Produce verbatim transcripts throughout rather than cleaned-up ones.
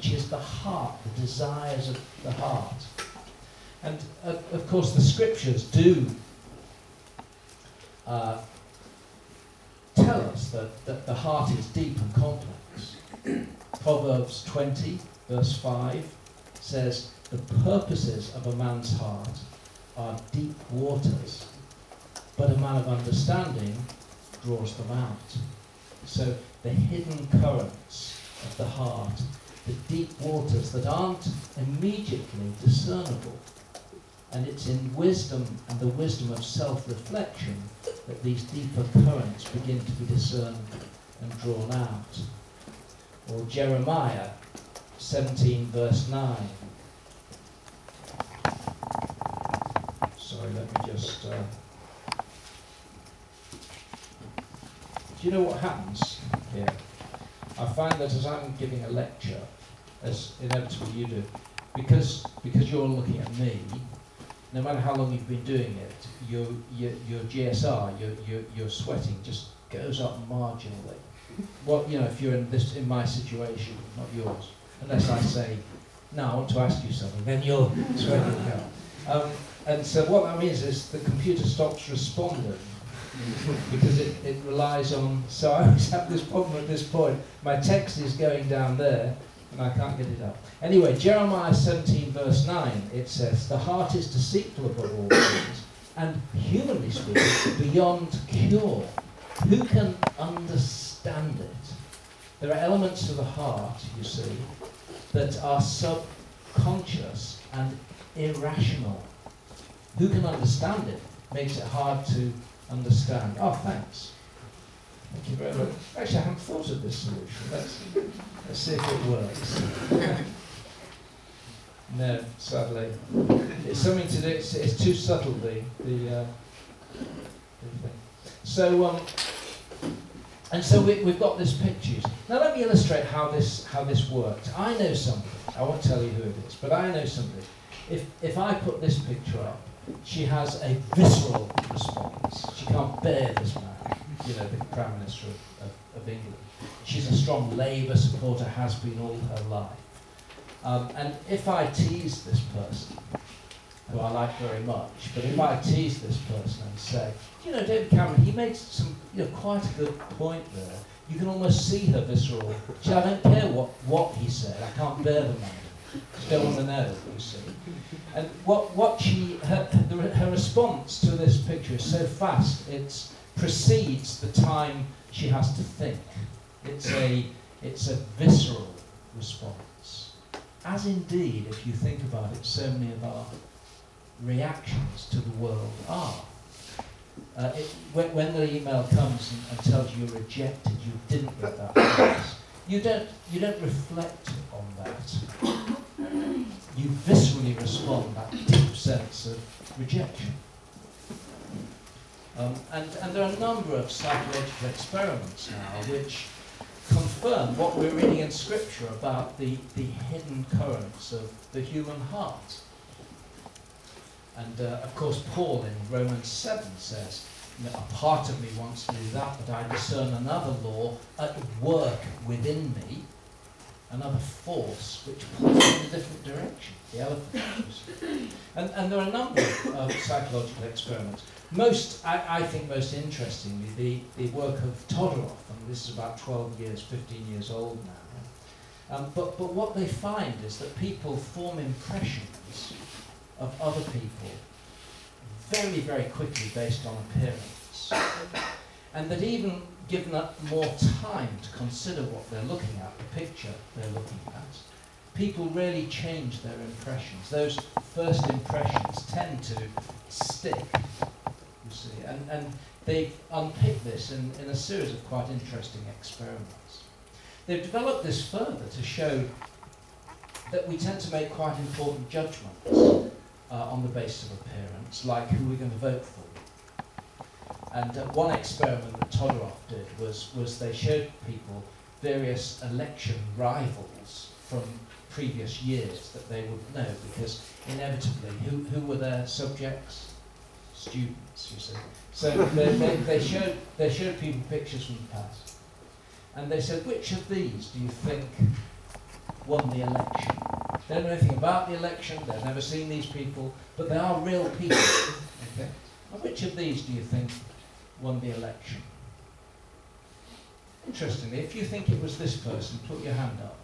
which is the heart, the desires of the heart. And uh, of course the scriptures do uh, tell us that, that the heart is deep and complex. Proverbs twenty, verse five, says, the purposes of a man's heart are deep waters, but a man of understanding draws them out. So the hidden currents of the heart, the deep waters that aren't immediately discernible. And it's in wisdom and the wisdom of self-reflection that these deeper currents begin to be discerned and drawn out. Or Jeremiah seventeen, verse nine. Sorry, let me just... Uh... Do you know what happens here? I find that as I'm giving a lecture, as inevitable you do, because because you're looking at me, no matter how long you've been doing it, your your, your G S R, your, your your sweating just goes up marginally. Well, you know, if you're in this in my situation, not yours, unless I say, no, I want to ask you something, then you're sweating out. Um, and so what that means is the computer stops responding. Because it, it relies on, so I always have this problem at this point. My text is going down there, and I can't get it up. Anyway, Jeremiah seventeen, verse nine, it says, the heart is deceitful above all things, and humanly speaking, beyond cure. Who can understand it? There are elements of the heart, you see, that are subconscious and irrational. Who can understand it? Makes it hard to understand. Oh, thanks. Thank you very much. Actually, I haven't thought of this solution. Let's, let's see if it works. No, sadly. It's something to do, it's, it's too subtle, the, the, uh, the thing. So, um, and so we, we've got this picture. Now, let me illustrate how this, how this works. I know something. I won't tell you who it is, but I know something. If, if I put this picture up, she has a visceral response. She can't bear this man, you know, the Prime Minister of, of, of England. She's a strong Labour supporter, has been all her life. Um, and if I tease this person, who I like very much, but if I tease this person and say, you know, David Cameron, he makes some, you know, quite a good point there. You can almost see her visceral. She, I don't care what, what he said. I can't bear the man. I don't want to know, you see. And what, what she, her, her response to this picture is so fast, it precedes the time she has to think. It's a, it's a visceral response. As indeed, if you think about it, so many of our reactions to the world are. Uh, it, when, when the email comes and, and tells you you're rejected, you didn't get that response. You don't, you don't reflect on that. You viscerally respond, that deep sense of rejection. Um, and, and there are a number of psychological experiments now which confirm what we're reading in Scripture about the, the hidden currents of the human heart. And, uh, of course, Paul in Romans seven says, a part of me wants to do that, but I discern another law at work within me, another force which pulls in a different direction, the elephant. And, and there are a number of uh, psychological experiments. Most, I, I think most interestingly, the, the work of Todorov, and this is about twelve years, fifteen years old now. Um, but, but what they find is that people form impressions of other people very, very quickly based on appearance. And that even given up more time to consider what they're looking at, the picture they're looking at, people really change their impressions. Those first impressions tend to stick, you see. And, and they've unpicked this in, in a series of quite interesting experiments. They've developed this further to show that we tend to make quite important judgments Uh, on the basis of appearance, like who we're going to vote for. And uh, one experiment that Todorov did was, was they showed people various election rivals from previous years that they would know, because inevitably, who, who were their subjects? Students, you see. So they, they, they, showed, they showed people pictures from the past. And they said, which of these do you think won the election. They don't know anything about the election, they've never seen these people, but they are real people. Okay. And which of these do you think won the election? Interestingly, if you think it was this person, put your hand up.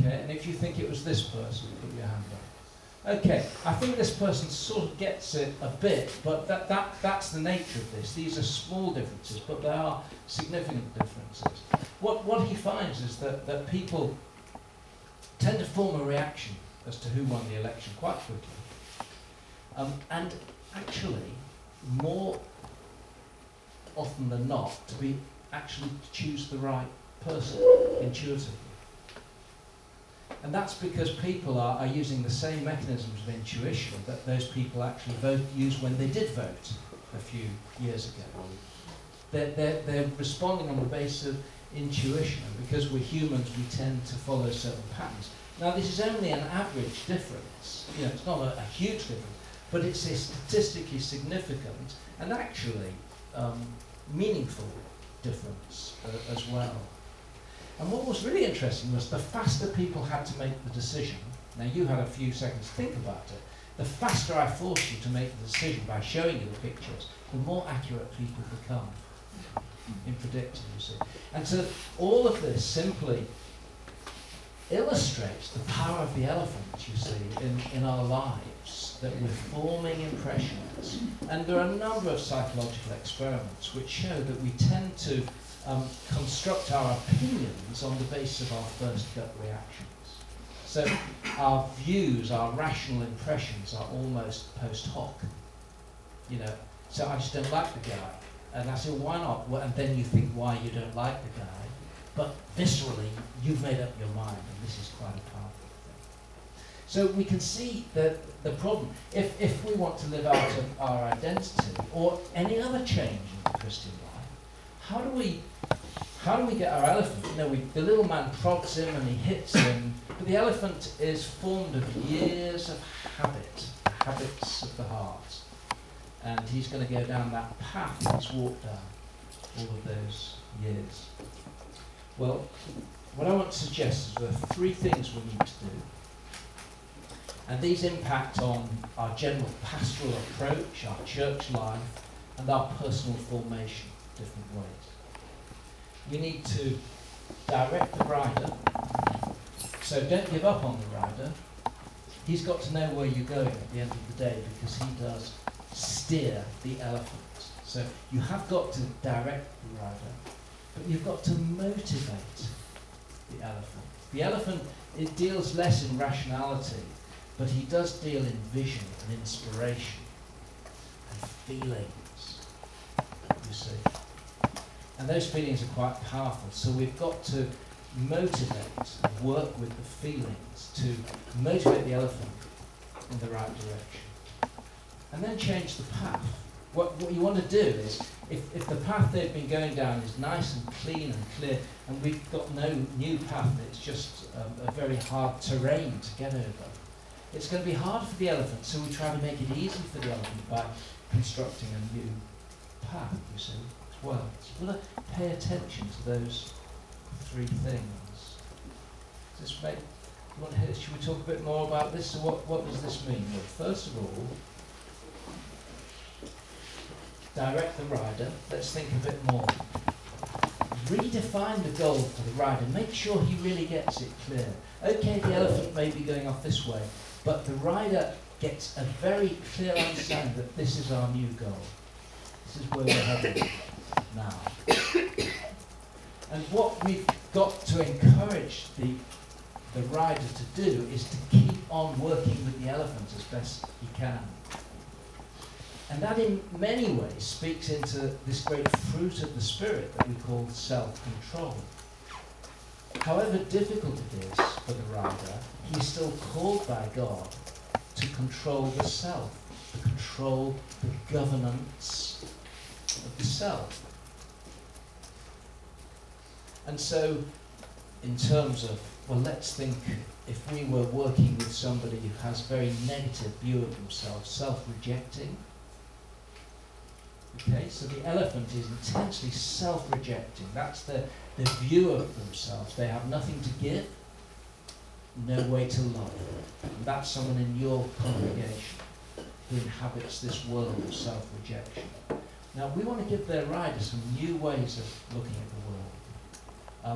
Okay, and if you think it was this person, put your hand up. Okay, I think this person sort of gets it a bit, but that, that, that's the nature of this. These are small differences, but they are significant differences. What, what he finds is that, that people tend to form a reaction as to who won the election quite quickly. Um, and actually, more often than not, to be actually to choose the right person intuitively. And that's because people are, are using the same mechanisms of intuition that those people actually vote, used when they did vote a few years ago. They're, they're, they're responding on the basis of intuition, and because we're humans, we tend to follow certain patterns. Now, this is only an average difference. You know, it's not a, a huge difference, but it's a statistically significant and actually um, meaningful difference uh, as well. And what was really interesting was the faster people had to make the decision, now you had a few seconds to think about it, the faster I forced you to make the decision by showing you the pictures, the more accurate people become in predicting, you see. And so all of this simply illustrates the power of the elephant, you see, in, in our lives, that we're forming impressions. And there are a number of psychological experiments which show that we tend to Um, construct our opinions on the basis of our first gut reactions. So our views, our rational impressions are almost post hoc. You know, so I just don't like the guy. And I say, why not? Well, and then you think why you don't like the guy. But viscerally, you've made up your mind, and this is quite a powerful thing. So we can see that the problem, if, if we want to live out of our identity, or any other change in the Christian life, How do we, how do we get our elephant? You know, we, the little man prods him and he hits him, but the elephant is formed of years of habit, habits of the heart, and he's going to go down that path he's walked down all of those years. Well, what I want to suggest is there are three things we need to do, and these impact on our general pastoral approach, our church life, and our personal formation. Different ways. We need to direct the rider, so don't give up on the rider. He's got to know where you're going at the end of the day because he does steer the elephant. So you have got to direct the rider, but you've got to motivate the elephant. The elephant, it deals less in rationality, but he does deal in vision and inspiration and feelings, you see. And those feelings are quite powerful, so we've got to motivate, work with the feelings to motivate the elephant in the right direction. And then change the path. What, what you want to do is, if, if the path they've been going down is nice and clean and clear, and we've got no new path, it's just um, a very hard terrain to get over, it's going to be hard for the elephant, so we try to make it easy for the elephant by constructing a new path, you see. Well, so we'll pay attention to those three things. Does this make, you want to hear, should we talk a bit more about this? So what, what does this mean? Well, first of all, direct the rider. Let's think a bit more. Redefine the goal for the rider. Make sure he really gets it clear. Okay, the elephant may be going off this way, but the rider gets a very clear understanding that this is our new goal. This is where we're heading. Now. And what we've got to encourage the the rider to do is to keep on working with the elephant as best he can. And that in many ways speaks into this great fruit of the Spirit that we call self-control. However difficult it is for the rider, he's still called by God to control the self, to control the governance of the self. And so, in terms of, well, let's think if we were working with somebody who has a very negative view of themselves, self-rejecting. Okay, so the elephant is intensely self-rejecting. That's the the view of themselves. They have nothing to give, no way to love. And that's someone in your congregation who inhabits this world of self-rejection. Now, we want to give their riders some new ways of looking at the world,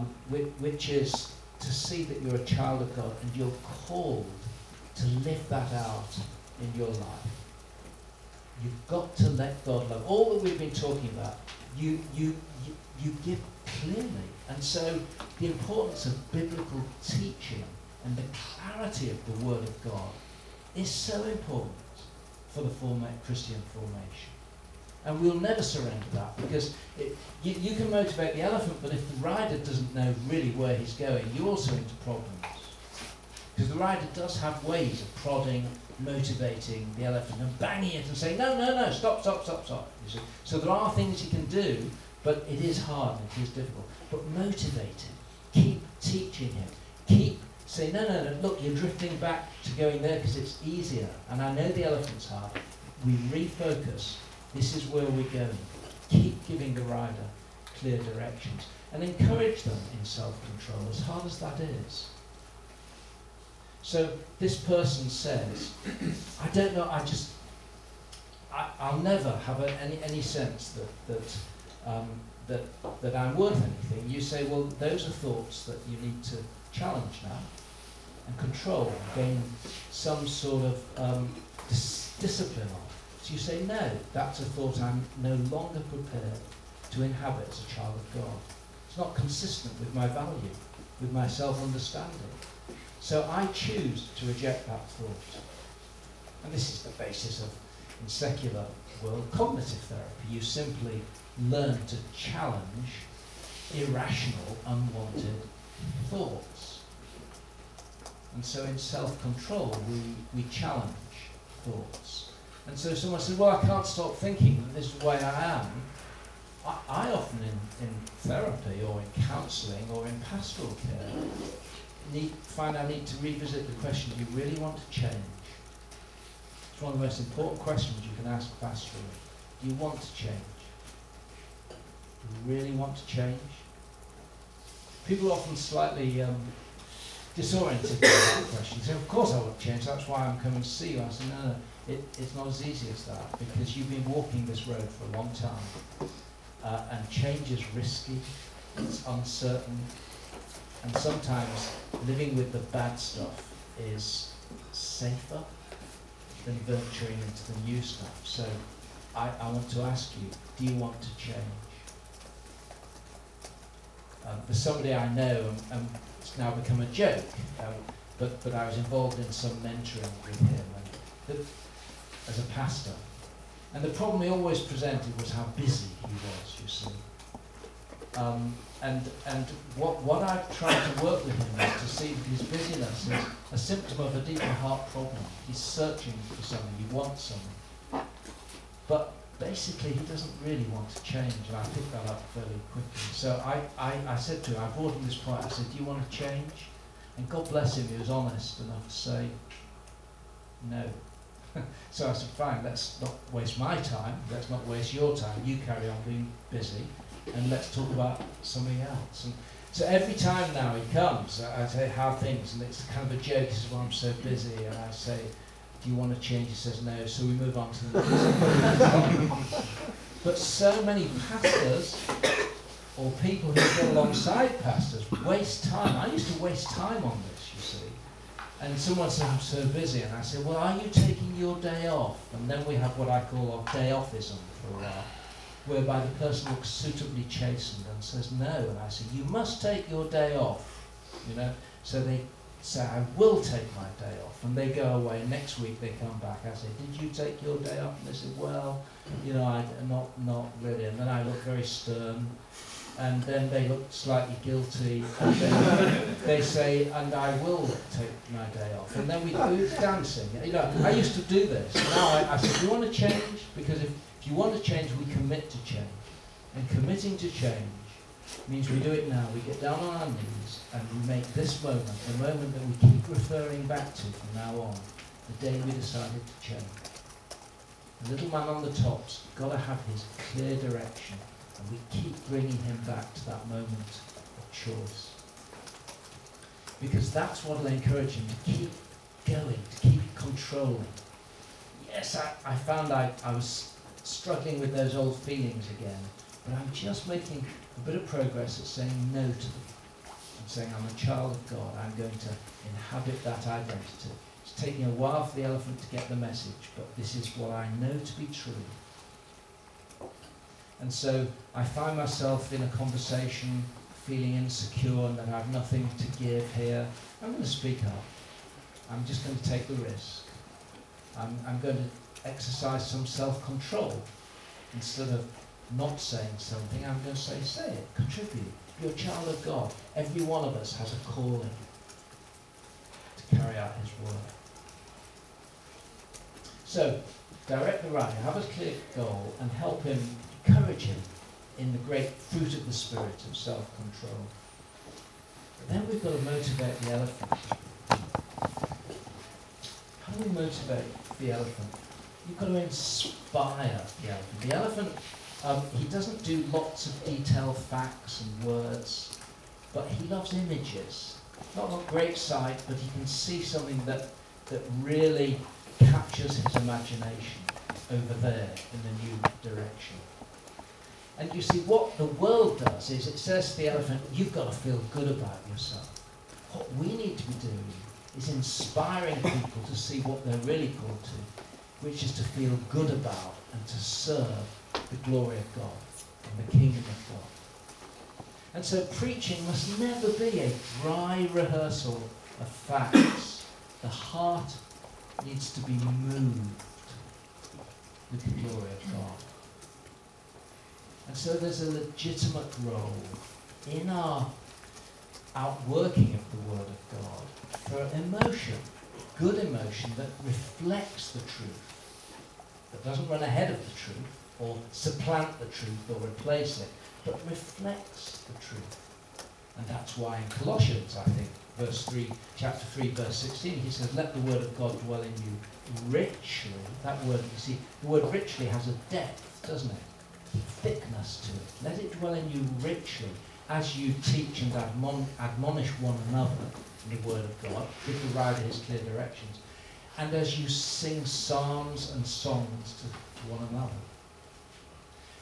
um, which, which is to see that you're a child of God and you're called to live that out in your life. You've got to let God love. All that we've been talking about, you you you, you give clearly. And so the importance of biblical teaching and the clarity of the Word of God is so important for the form- Christian formation. And we'll never surrender that, because it, you, you can motivate the elephant, but if the rider doesn't know really where he's going, you're also into problems. Because the rider does have ways of prodding, motivating the elephant and banging it and saying, no, no, no, stop, stop, stop, stop. You see? So there are things you can do, but it is hard and it is difficult. But motivate him. Keep teaching him. Keep saying, no, no, no, look, you're drifting back to going there because it's easier. And I know the elephant's hard. We refocus. This is where we're going. Keep giving the rider clear directions and encourage them in self-control, as hard as that is. So this person says, I don't know, I just, I, I'll never have a, any, any sense that, that, um, that, that I'm worth anything. You say, well, those are thoughts that you need to challenge now and control, and gain some sort of um, dis- discipline on. So you say, no, that's a thought I'm no longer prepared to inhabit as a child of God. It's not consistent with my value, with my self-understanding. So I choose to reject that thought. And this is the basis of, in secular world, cognitive therapy. You simply learn to challenge irrational, unwanted thoughts. And so in self-control, we, we challenge thoughts. And so someone says, well, I can't stop thinking that this is the way I am. I, I often, in, in therapy or in counselling or in pastoral care, need, find I need to revisit the question, do you really want to change? It's one of the most important questions you can ask pastorally. Do you want to change? Do you really want to change? People are often slightly um, disoriented by that question. They say, of course I want to change, that's why I'm coming to see you. I say, no, no. It, it's not as easy as that, because you've been walking this road for a long time, uh, and change is risky, it's uncertain, and sometimes living with the bad stuff is safer than venturing into the new stuff. So I, I want to ask you, do you want to change? Um, there's somebody I know, and, and it's now become a joke, um, but, but I was involved in some mentoring with him, and the, as a pastor. And the problem he always presented was how busy he was, you see. Um, and and what, what I've tried to work with him is to see that his busyness is a symptom of a deeper heart problem. He's searching for something, he wants something. But basically he doesn't really want to change, and I picked that up fairly quickly. So I, I, I said to him, I brought him this point, I said, do you want to change? And God bless him, he was honest enough to say, no. So I said, fine, let's not waste my time, let's not waste your time, you carry on being busy, and let's talk about something else. And so every time now he comes, I say, how are things? And it's kind of a joke, he says, well, I'm so busy, and I say, do you want to change? He says, no, so we move on to the next. But so many pastors, or people who get alongside pastors, waste time. I used to waste time on this, you see. And someone said, I'm so busy. And I said, well, are you taking your day off? And then we have what I call our day offism for a while, whereby the person looks suitably chastened and says no. And I say, you must take your day off. You know? So they say, I will take my day off. And they go away. Next week they come back. I say, did you take your day off? And they say, well, you know, I, not, not really. And then I look very stern. And then they look slightly guilty, and then they say, and I will take my day off. And then we do dancing. You know, I used to do this. Now I, I said, do you want to change? Because if, if you want to change, we commit to change. And committing to change means we do it now. We get down on our knees and we make this moment, the moment that we keep referring back to from now on, the day we decided to change. The little man on the top's got to have his clear direction. And we keep bringing him back to that moment choice. Because that's what I encourage him, to keep going, to keep controlling. Yes, I, I found I, I was struggling with those old feelings again, but I'm just making a bit of progress at saying no to them. I'm saying I'm a child of God, I'm going to inhabit that identity. It's taking a while for the elephant to get the message, but this is what I know to be true. And so I find myself in a conversation feeling insecure and that I have nothing to give here. I'm going to speak up. I'm just going to take the risk. I'm, I'm going to exercise some self-control. Instead of not saying something, I'm going to say, say it, contribute. You're a child of God. Every one of us has a calling to carry out his work. So, direct the writer, have a clear goal, and help him, encourage him in the great fruit of the Spirit of self-control. But then we've got to motivate the elephant. How do we motivate the elephant? You've got to inspire the elephant. The elephant... Um, he doesn't do lots of detailed facts and words, but he loves images. Not a great sight, but he can see something that, that really captures his imagination over there in the new direction. And you see, what the world does is it says to the elephant, you've got to feel good about yourself. What we need to be doing is inspiring people to see what they're really called to, which is to feel good about and to serve the glory of God and the kingdom of God. And so preaching must never be a dry rehearsal of facts. The heart needs to be moved with the glory of God. And so there's a legitimate role in our outworking of the Word of God for emotion, good emotion that reflects the truth, that doesn't run ahead of the truth, or supplant the truth, or replace it, but reflects the truth. And that's why in Colossians, I think, verse three, chapter three, verse sixteen, he says, let the word of God dwell in you richly. That word, you see, the word richly has a depth, doesn't it? Thickness to it. Let it dwell in you richly, as you teach and admon- admonish one another in the word of God, with the rider his clear directions, and as you sing psalms and songs to, to one another.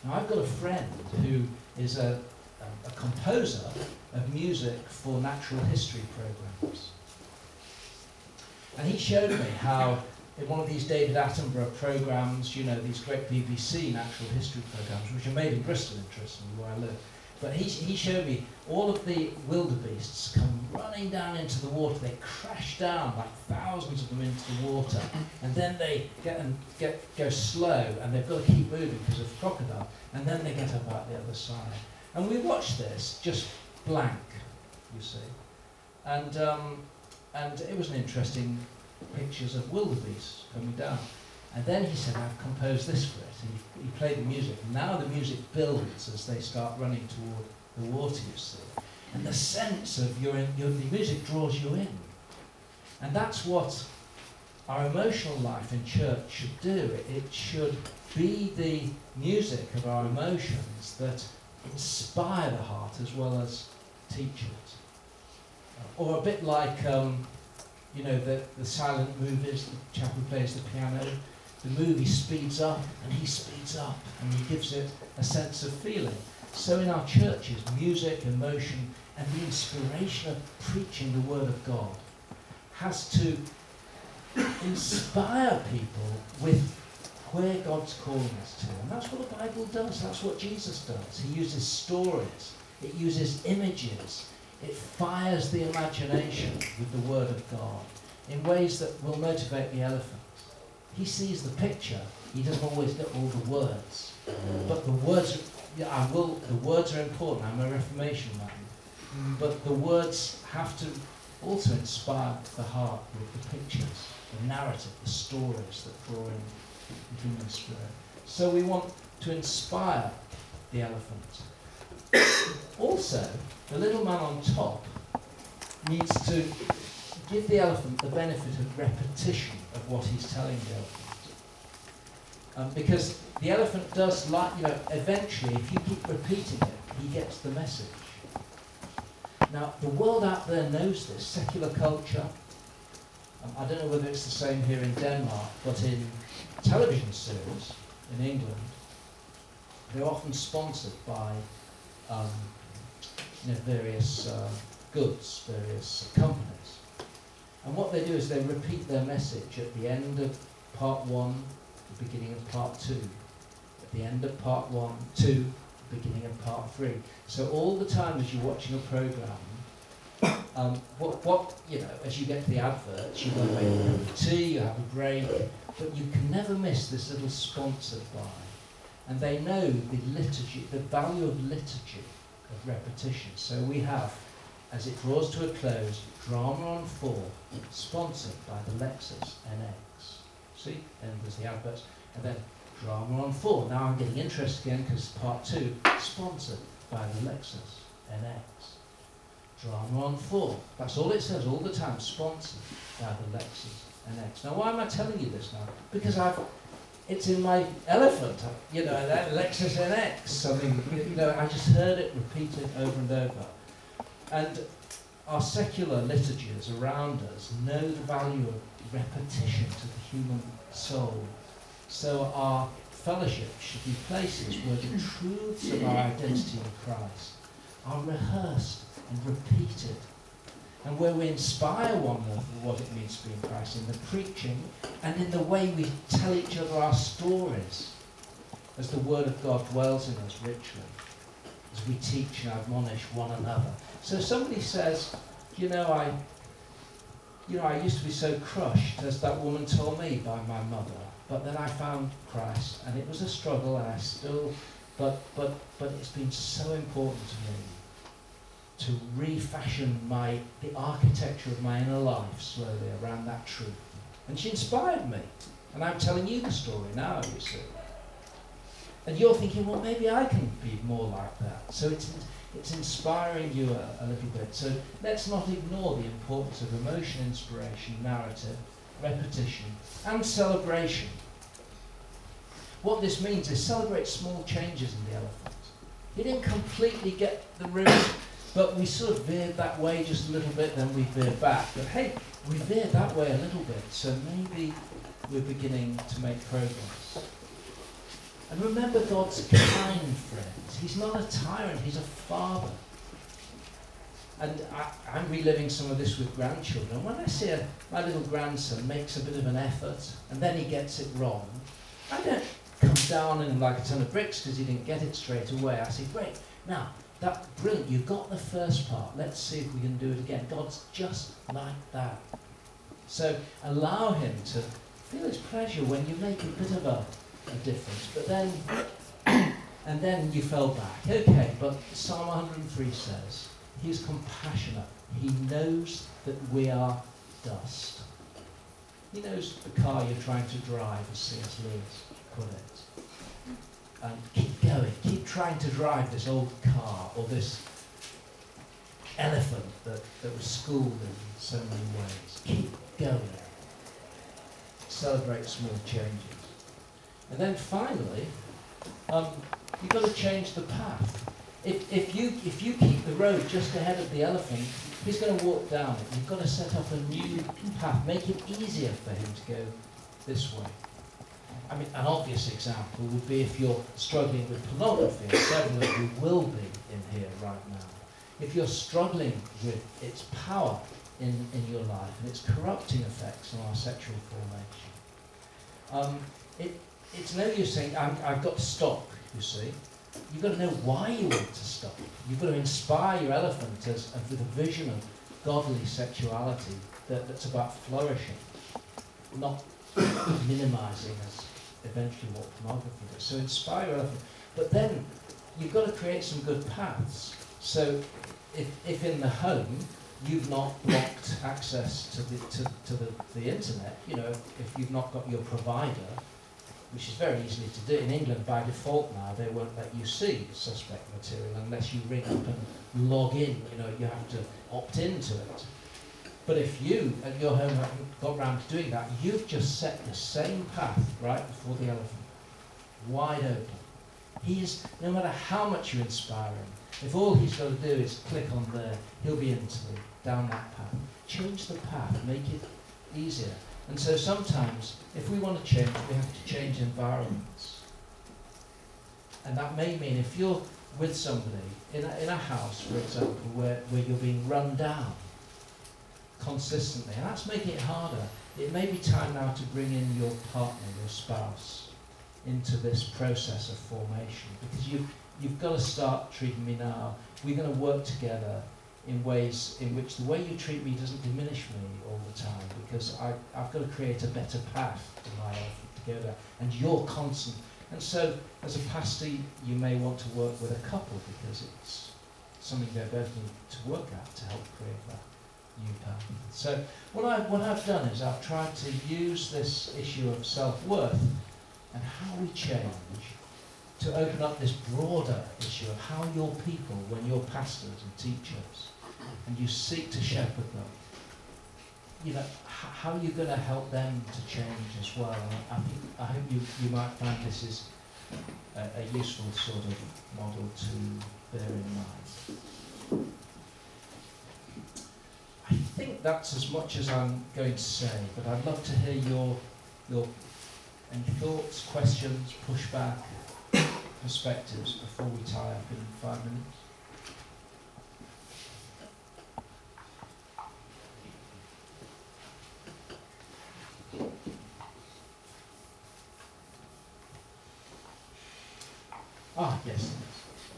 Now, I've got a friend who is a, a, a composer of music for natural history programs. And he showed me how in one of these David Attenborough programs, you know, these great B B C natural history programs, which are made in Bristol, interestingly, where I live. But he, he showed me all of the wildebeests come running down into the water. They crash down, like thousands of them, into the water. And then they get and get go slow, and they've got to keep moving because of the crocodile. And then they get up out the other side. And we watched this just blank, you see. And, um, and it was an interesting pictures of wildebeests coming down. And then he said, I've composed this for it. And he, he played the music. And now the music builds as they start running toward the water, you see. And the sense of your, in, your the music draws you in. And that's what our emotional life in church should do. It, it should be the music of our emotions that inspire the heart as well as teach it. Or a bit like, um, you know, the, the silent movies, the chap who plays the piano. The movie speeds up, and he speeds up, and he gives it a sense of feeling. So in our churches, music, emotion, and the inspiration of preaching the Word of God has to inspire people with where God's calling us to. And that's what the Bible does. That's what Jesus does. He uses stories. It uses images. It fires the imagination with the Word of God in ways that will motivate the elephant. He sees the picture. He doesn't always get all the words, but the words, yeah, I will. The words are important. I'm a Reformation man, but the words have to also inspire the heart with the pictures, the narrative, the stories that draw in the human spirit. So we want to inspire the elephant. Also, the little man on top needs to give the elephant the benefit of repetition of what he's telling the elephant. Um, because the elephant does, like, you know, eventually, if you keep repeating it, he gets the message. Now, the world out there knows this, secular culture. Um, I don't know whether it's the same here in Denmark, but in television series in England, they're often sponsored by um, you know, various uh, goods, various companies. And what they do is they repeat their message at the end of part one, the beginning of part two, at the end of part one, two, the beginning of part three. So all the time as you're watching a program, um, what, what you know, as you get to the adverts, you go make a cup of tea, you have a break, but you can never miss this little sponsored by. And they know the liturgy, the value of liturgy, of repetition. So we have, as it draws to a close, Drama on Four, sponsored by the Lexus N X. See, and there's the adverts, and then Drama on Four. Now I'm getting interested again because part two, sponsored by the Lexus N X. Drama on Four. That's all it says all the time, sponsored by the Lexus N X. Now why am I telling you this now? Because I've it's in my elephant, you know, that Lexus N X, something, you know, I just heard it repeated over and over. And our secular liturgies around us know the value of repetition to the human soul. So our fellowships should be places where the truths of our identity in Christ are rehearsed and repeated, and where we inspire one another for what it means to be in Christ in the preaching and in the way we tell each other our stories as the Word of God dwells in us richly, as we teach and admonish one another. So somebody says, you know, I you know, I used to be so crushed, as that woman told me, by my mother, but then I found Christ, and it was a struggle, and I still, but, but, but it's been so important to me to refashion my, the architecture of my inner life slowly around that truth. And she inspired me. And I'm telling you the story now, you see. And you're thinking, well, maybe I can be more like that. So it's, it's inspiring you a, a little bit. So let's not ignore the importance of emotion, inspiration, narrative, repetition, and celebration. What this means is celebrate small changes in the elephant. You didn't completely get the root, but we sort of veered that way just a little bit, then we veered back. But hey, we veered that way a little bit, so maybe we're beginning to make progress. And remember God's kind, friends. He's not a tyrant, he's a father. And I, I'm reliving some of this with grandchildren. When I see a, my little grandson makes a bit of an effort, and then he gets it wrong, I don't come down on him like a ton of bricks because he didn't get it straight away. I say, great, now, that's brilliant, you got the first part, let's see if we can do it again. God's just like that. So allow him to feel his pleasure when you make a bit of a, a difference. But then, and then you fell back. Okay, but Psalm one hundred and three says, he is compassionate. He knows that we are dust. He knows the car you're trying to drive, as C S Lewis put it. And keep going, keep trying to drive this old car or this elephant that, that was schooled in so many ways. Keep going. Celebrate small changes. And then finally, um, you've got to change the path. If, if, you, if you keep the road just ahead of the elephant, he's going to walk down it. You've got to set up a new path, make it easier for him to go this way. I mean, an obvious example would be if you're struggling with pornography, several of you will be in here right now. If you're struggling with its power in, in your life and its corrupting effects on our sexual formation, um, it, it's no use saying, I'm, I've got to stop, you see. You've got to know why you want to stop. You've got to inspire your elephant as, as with a vision of godly sexuality that, that's about flourishing, not minimising as eventually what pornography does. So inspire your elephant. But then you've got to create some good paths. So if, if in the home you've not blocked access to the, to, to the, the internet, you know, if you've not got your provider, which is very easily to do. In England, by default now, they won't let you see suspect material unless you ring up and log in. You know, you have to opt into it. But if you, at your home, haven't got round to doing that, you've just set the same path right before the elephant, wide open. He is, no matter how much you inspire him, If all he's got to do is click on there, he'll be instantly down that path. Change the path, make it easier. And so sometimes, if we want to change, we have to change environments. And that may mean if you're with somebody, in a, in a house, for example, where, where you're being run down consistently, and that's making it harder. It may be time now to bring in your partner, your spouse, into this process of formation, because you, you've got to start treating me now. We're going to work together in ways in which the way you treat me doesn't diminish me all the time, because I, I've got to create a better path to my life to go down, and you're constant. And so, as a pastor, you may want to work with a couple, because it's something they both need to work at to help create that new path. So, what, I, what I've done is I've tried to use this issue of self-worth and how we change to open up this broader issue of how your people, when you're pastors and teachers, and you seek to shepherd them, you know, h- how are you going to help them to change as well? And I, think, I hope you, you might find this is a, a useful sort of model to bear in mind. I think that's as much as I'm going to say, but I'd love to hear your your any thoughts, questions, pushback, perspectives before we tie up in five minutes. Ah, yes.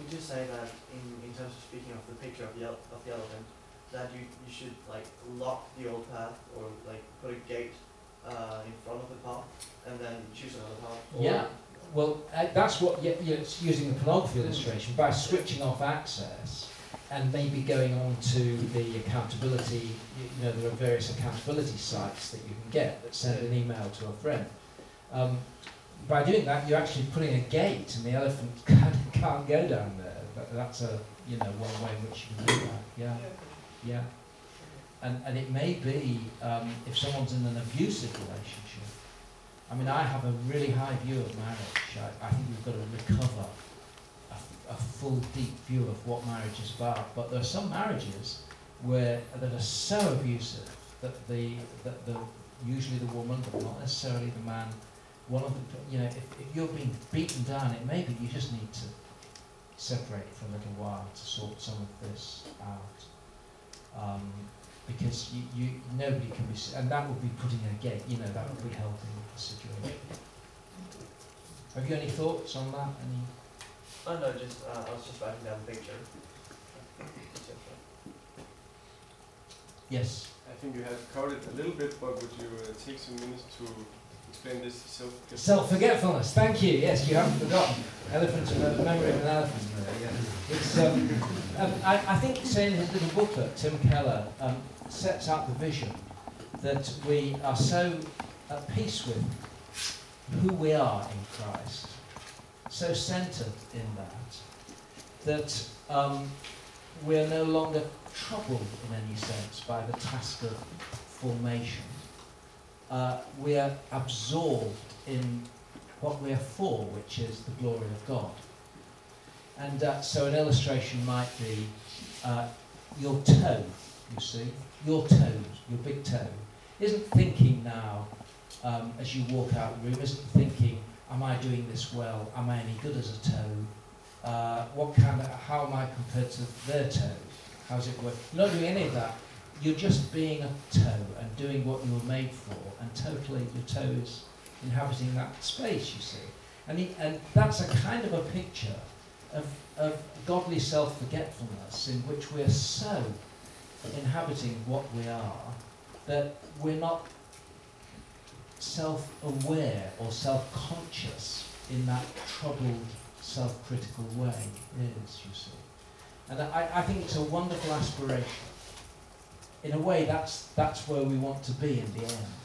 Would you say that in, in terms of speaking of the picture of the, ele- of the elephant, that you, you should like lock the old path, or like put a gate uh, in front of the path and then choose another path? Yeah, well uh, that's what, yeah, yeah, it's using the pornography illustration, by switching off access and maybe going on to the accountability, you, you know, there are various accountability sites that you can get that send an email to a friend. Um, By doing that, you're actually putting a gate, and the elephant can't, can't go down there. But that's a, you know, one way in which you can do that. Yeah, yeah. And and it may be um, if someone's in an abusive relationship. I mean, I have a really high view of marriage. I, I think we've got to recover a, a full, deep view of what marriage is about. But there are some marriages where that are so abusive that the that the usually the woman, but not necessarily the man. One of the, you know, if, if you're being beaten down, it may be you just need to separate for a little while to sort some of this out, um, because you, you nobody can be, and that would be putting a gate, you know, that would be helping the situation. Have you any thoughts on that? Any? Oh no, just uh, I was just writing down the picture. Yes. I think you have covered it a little bit, but would you uh, take some minutes to? This self-forgetfulness. self-forgetfulness. Thank you. Yes, you haven't forgotten. Elephants with a memory of an elephant. There, yeah. It's, um, um, I, I think, say in his little booklet, Tim Keller um, sets out the vision that we are so at peace with who we are in Christ, so centred in that, that um, we are no longer troubled in any sense by the task of formation. Uh, we are absorbed in what we are for, which is the glory of God. And uh, so an illustration might be uh, your toe, you see. Your toe, your big toe, isn't thinking now, um, as you walk out of the room, isn't thinking, am I doing this well? Am I any good as a toe? Uh, what kind of, how am I compared to their toe? How's it work? You're not doing any of that. You're just being a toe and doing what you were made for, and totally your toe is inhabiting that space, you see. And, he, and that's a kind of a picture of, of godly self-forgetfulness, in which we're so inhabiting what we are that we're not self-aware or self-conscious in that troubled, self-critical way it is, you see. And I, I think it's a wonderful aspiration. In a way, that's that's where we want to be in the end.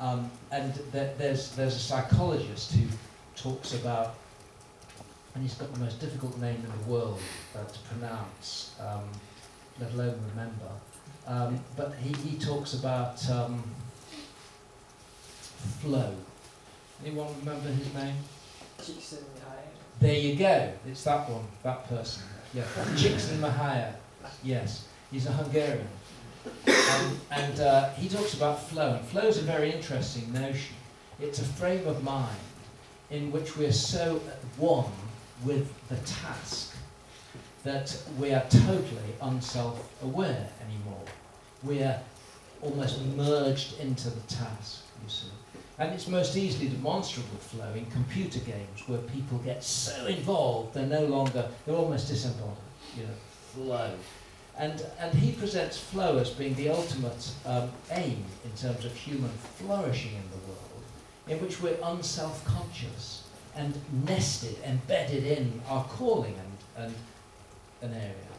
Um, and th- there's there's a psychologist who talks about, and he's got the most difficult name in the world uh, to pronounce, um, let alone remember. Um, but he, he talks about um, flow. Anyone remember his name? Csikszentmihalyi. There you go. It's that one, that person. Yeah, Csikszentmihalyi. Yes, he's a Hungarian, um, and uh, he talks about flow. And flow is a very interesting notion. It's a frame of mind in which we're so at one with the task that we are totally unself-aware anymore. We are almost merged into the task, you see. And it's most easily demonstrable flow in computer games where people get so involved they're no longer, they're almost disembodied, you know, flow. And, and he presents flow as being the ultimate um, aim in terms of human flourishing in the world, in which we're unself-conscious and nested, embedded in our calling and, and an area,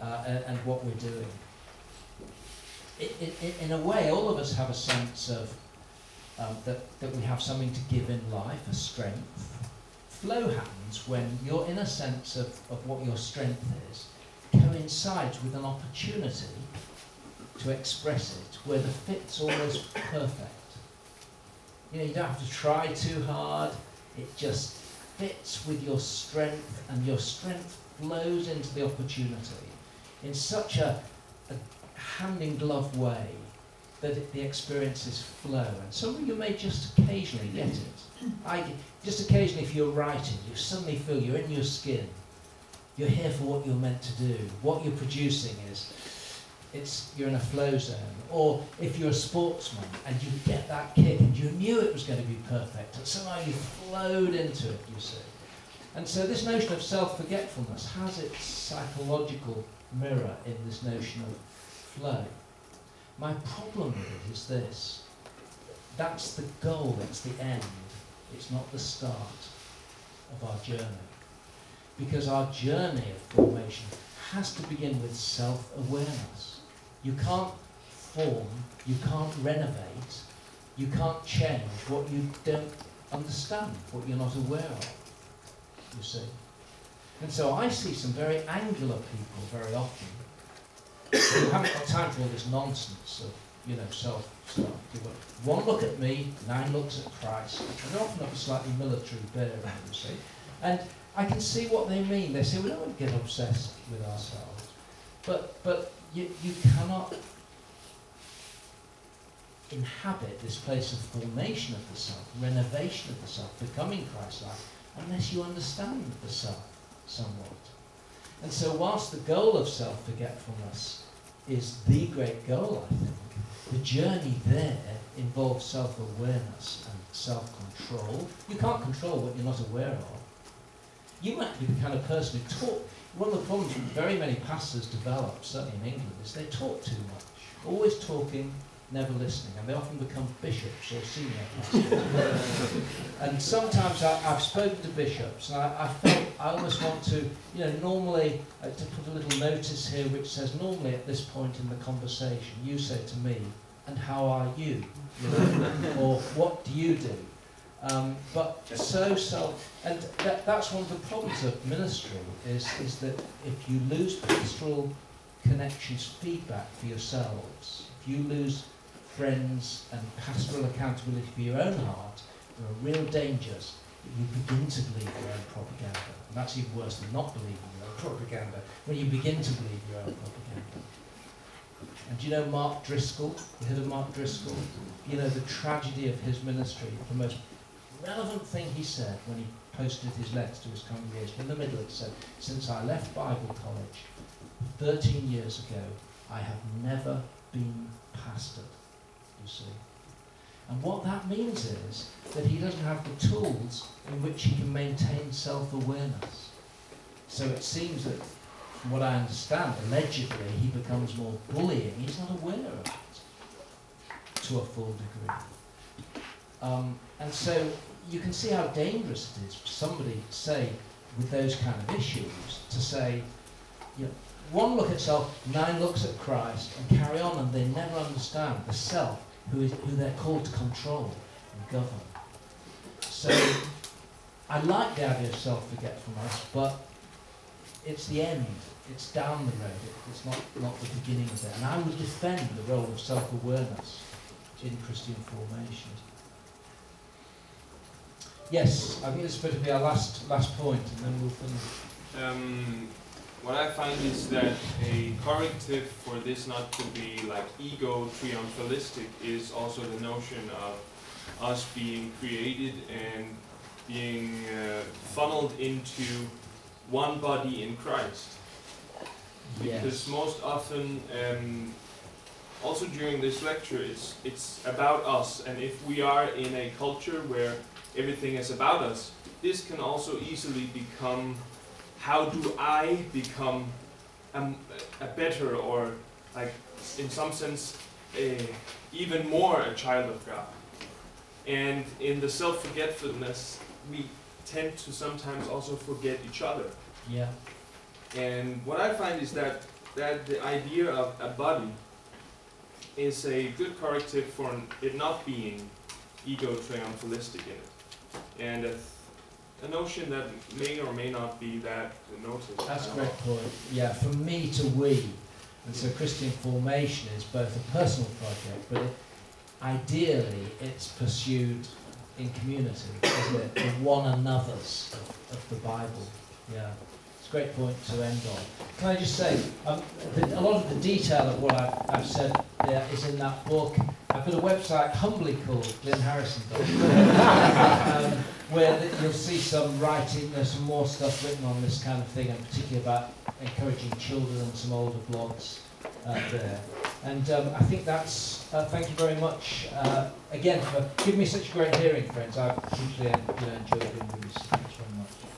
uh, and, and what we're doing. It, it, it, in a way, all of us have a sense of um, that, that we have something to give in life, a strength. Flow happens when your inner sense of, of what your strength is coincides with an opportunity to express it, where the fit's almost perfect. You know, you don't have to try too hard, it just fits with your strength, and your strength flows into the opportunity in such a, a hand-in-glove way that it, the experiences flow. And some of you may just occasionally get it. I, just occasionally, if you're writing, you suddenly feel you're in your skin. You're here for what you're meant to do. What you're producing is, It's, you're in a flow zone. Or if you're a sportsman and you get that kick and you knew it was going to be perfect and somehow you flowed into it, you see. And so this notion of self-forgetfulness has its psychological mirror in this notion of flow. My problem with it is this. That's the goal, it's the end. It's not the start of our journey. Because our journey of formation has to begin with self-awareness. You can't form, you can't renovate, you can't change what you don't understand, what you're not aware of, you see. And so I see some very angular people very often who haven't got time for all this nonsense of, you know, self-stuff. One look at me, nine looks at Christ, and often of a slightly military bearing, you see. And I can see what they mean. They say, we don't get obsessed with ourselves. But, but, You, you cannot inhabit this place of formation of the self, renovation of the self, becoming Christ-like, unless you understand the self somewhat. And so whilst the goal of self-forgetfulness is the great goal, I think, the journey there involves self-awareness and self-control. You can't control what you're not aware of. You might be the kind of person who talks. One of the problems that very many pastors develop, certainly in England, is they talk too much. Always talking, never listening. And they often become bishops or senior pastors. And sometimes I, I've spoken to bishops, and I, I felt I almost want to, you know, normally, uh, to put a little notice here which says, normally at this point in the conversation, you say to me, and how are you? You know? Or what do you do? Um, but so self, and that, that's one of the problems of ministry is, is that if you lose pastoral connections, feedback for yourselves, if you lose friends and pastoral accountability for your own heart, there are real dangers that you begin to believe your own propaganda. And that's even worse than not believing your own propaganda, when you begin to believe your own propaganda. And do you know Mark Driscoll, the head of Mark Driscoll? You know the tragedy of his ministry, the most relevant thing he said when he posted his letter to his congregation. In the middle it said, since I left Bible college thirteen years ago, I have never been pastored, you see. And what that means is that he doesn't have the tools in which he can maintain self-awareness. So it seems that, from what I understand, allegedly he becomes more bullying. He's not aware of it to a full degree. Um, and so you can see how dangerous it is for somebody, say, with those kind of issues, to say, you know, one look at self, nine looks at Christ, and carry on, and they never understand the self who is who they're called to control and govern. So I like the idea of self-forgetfulness, but it's the end. It's down the road. It, it's not, not the beginning of it. And I would defend the role of self-awareness in Christian formation. Yes, I think it's supposed to be our last last point, and then we'll finish. Um, what I find is that a corrective for this not to be like ego triumphalistic is also the notion of us being created and being uh, funneled into one body in Christ. Because yes. most often, um, also during this lecture, it's it's about us, and if we are in a culture where everything is about us, this can also easily become, how do I become a, a better or, like, in some sense, a, even more a child of God? And in the self-forgetfulness, we tend to sometimes also forget each other. Yeah. And what I find is that, that the idea of a body is a good corrective for it not being ego-triumphalistic in it. And a, th- a notion that may or may not be that noted. That's a great point. Yeah, from me to we. And so Christian formation is both a personal project, but it, ideally it's pursued in community, isn't it? The one another's of, of the Bible. Yeah, it's a great point to end on. Can I just say, um, the, a lot of the detail of what I've, I've said there is in that book. I've got a website humbly called Glyn Harrison, um, where the, you'll see some writing, there's some more stuff written on this kind of thing, and particularly about encouraging children and some older blogs uh, there. And um, I think that's, uh, thank you very much uh, again for giving me such a great hearing, friends. I've hugely enjoyed doing this. Thanks very much.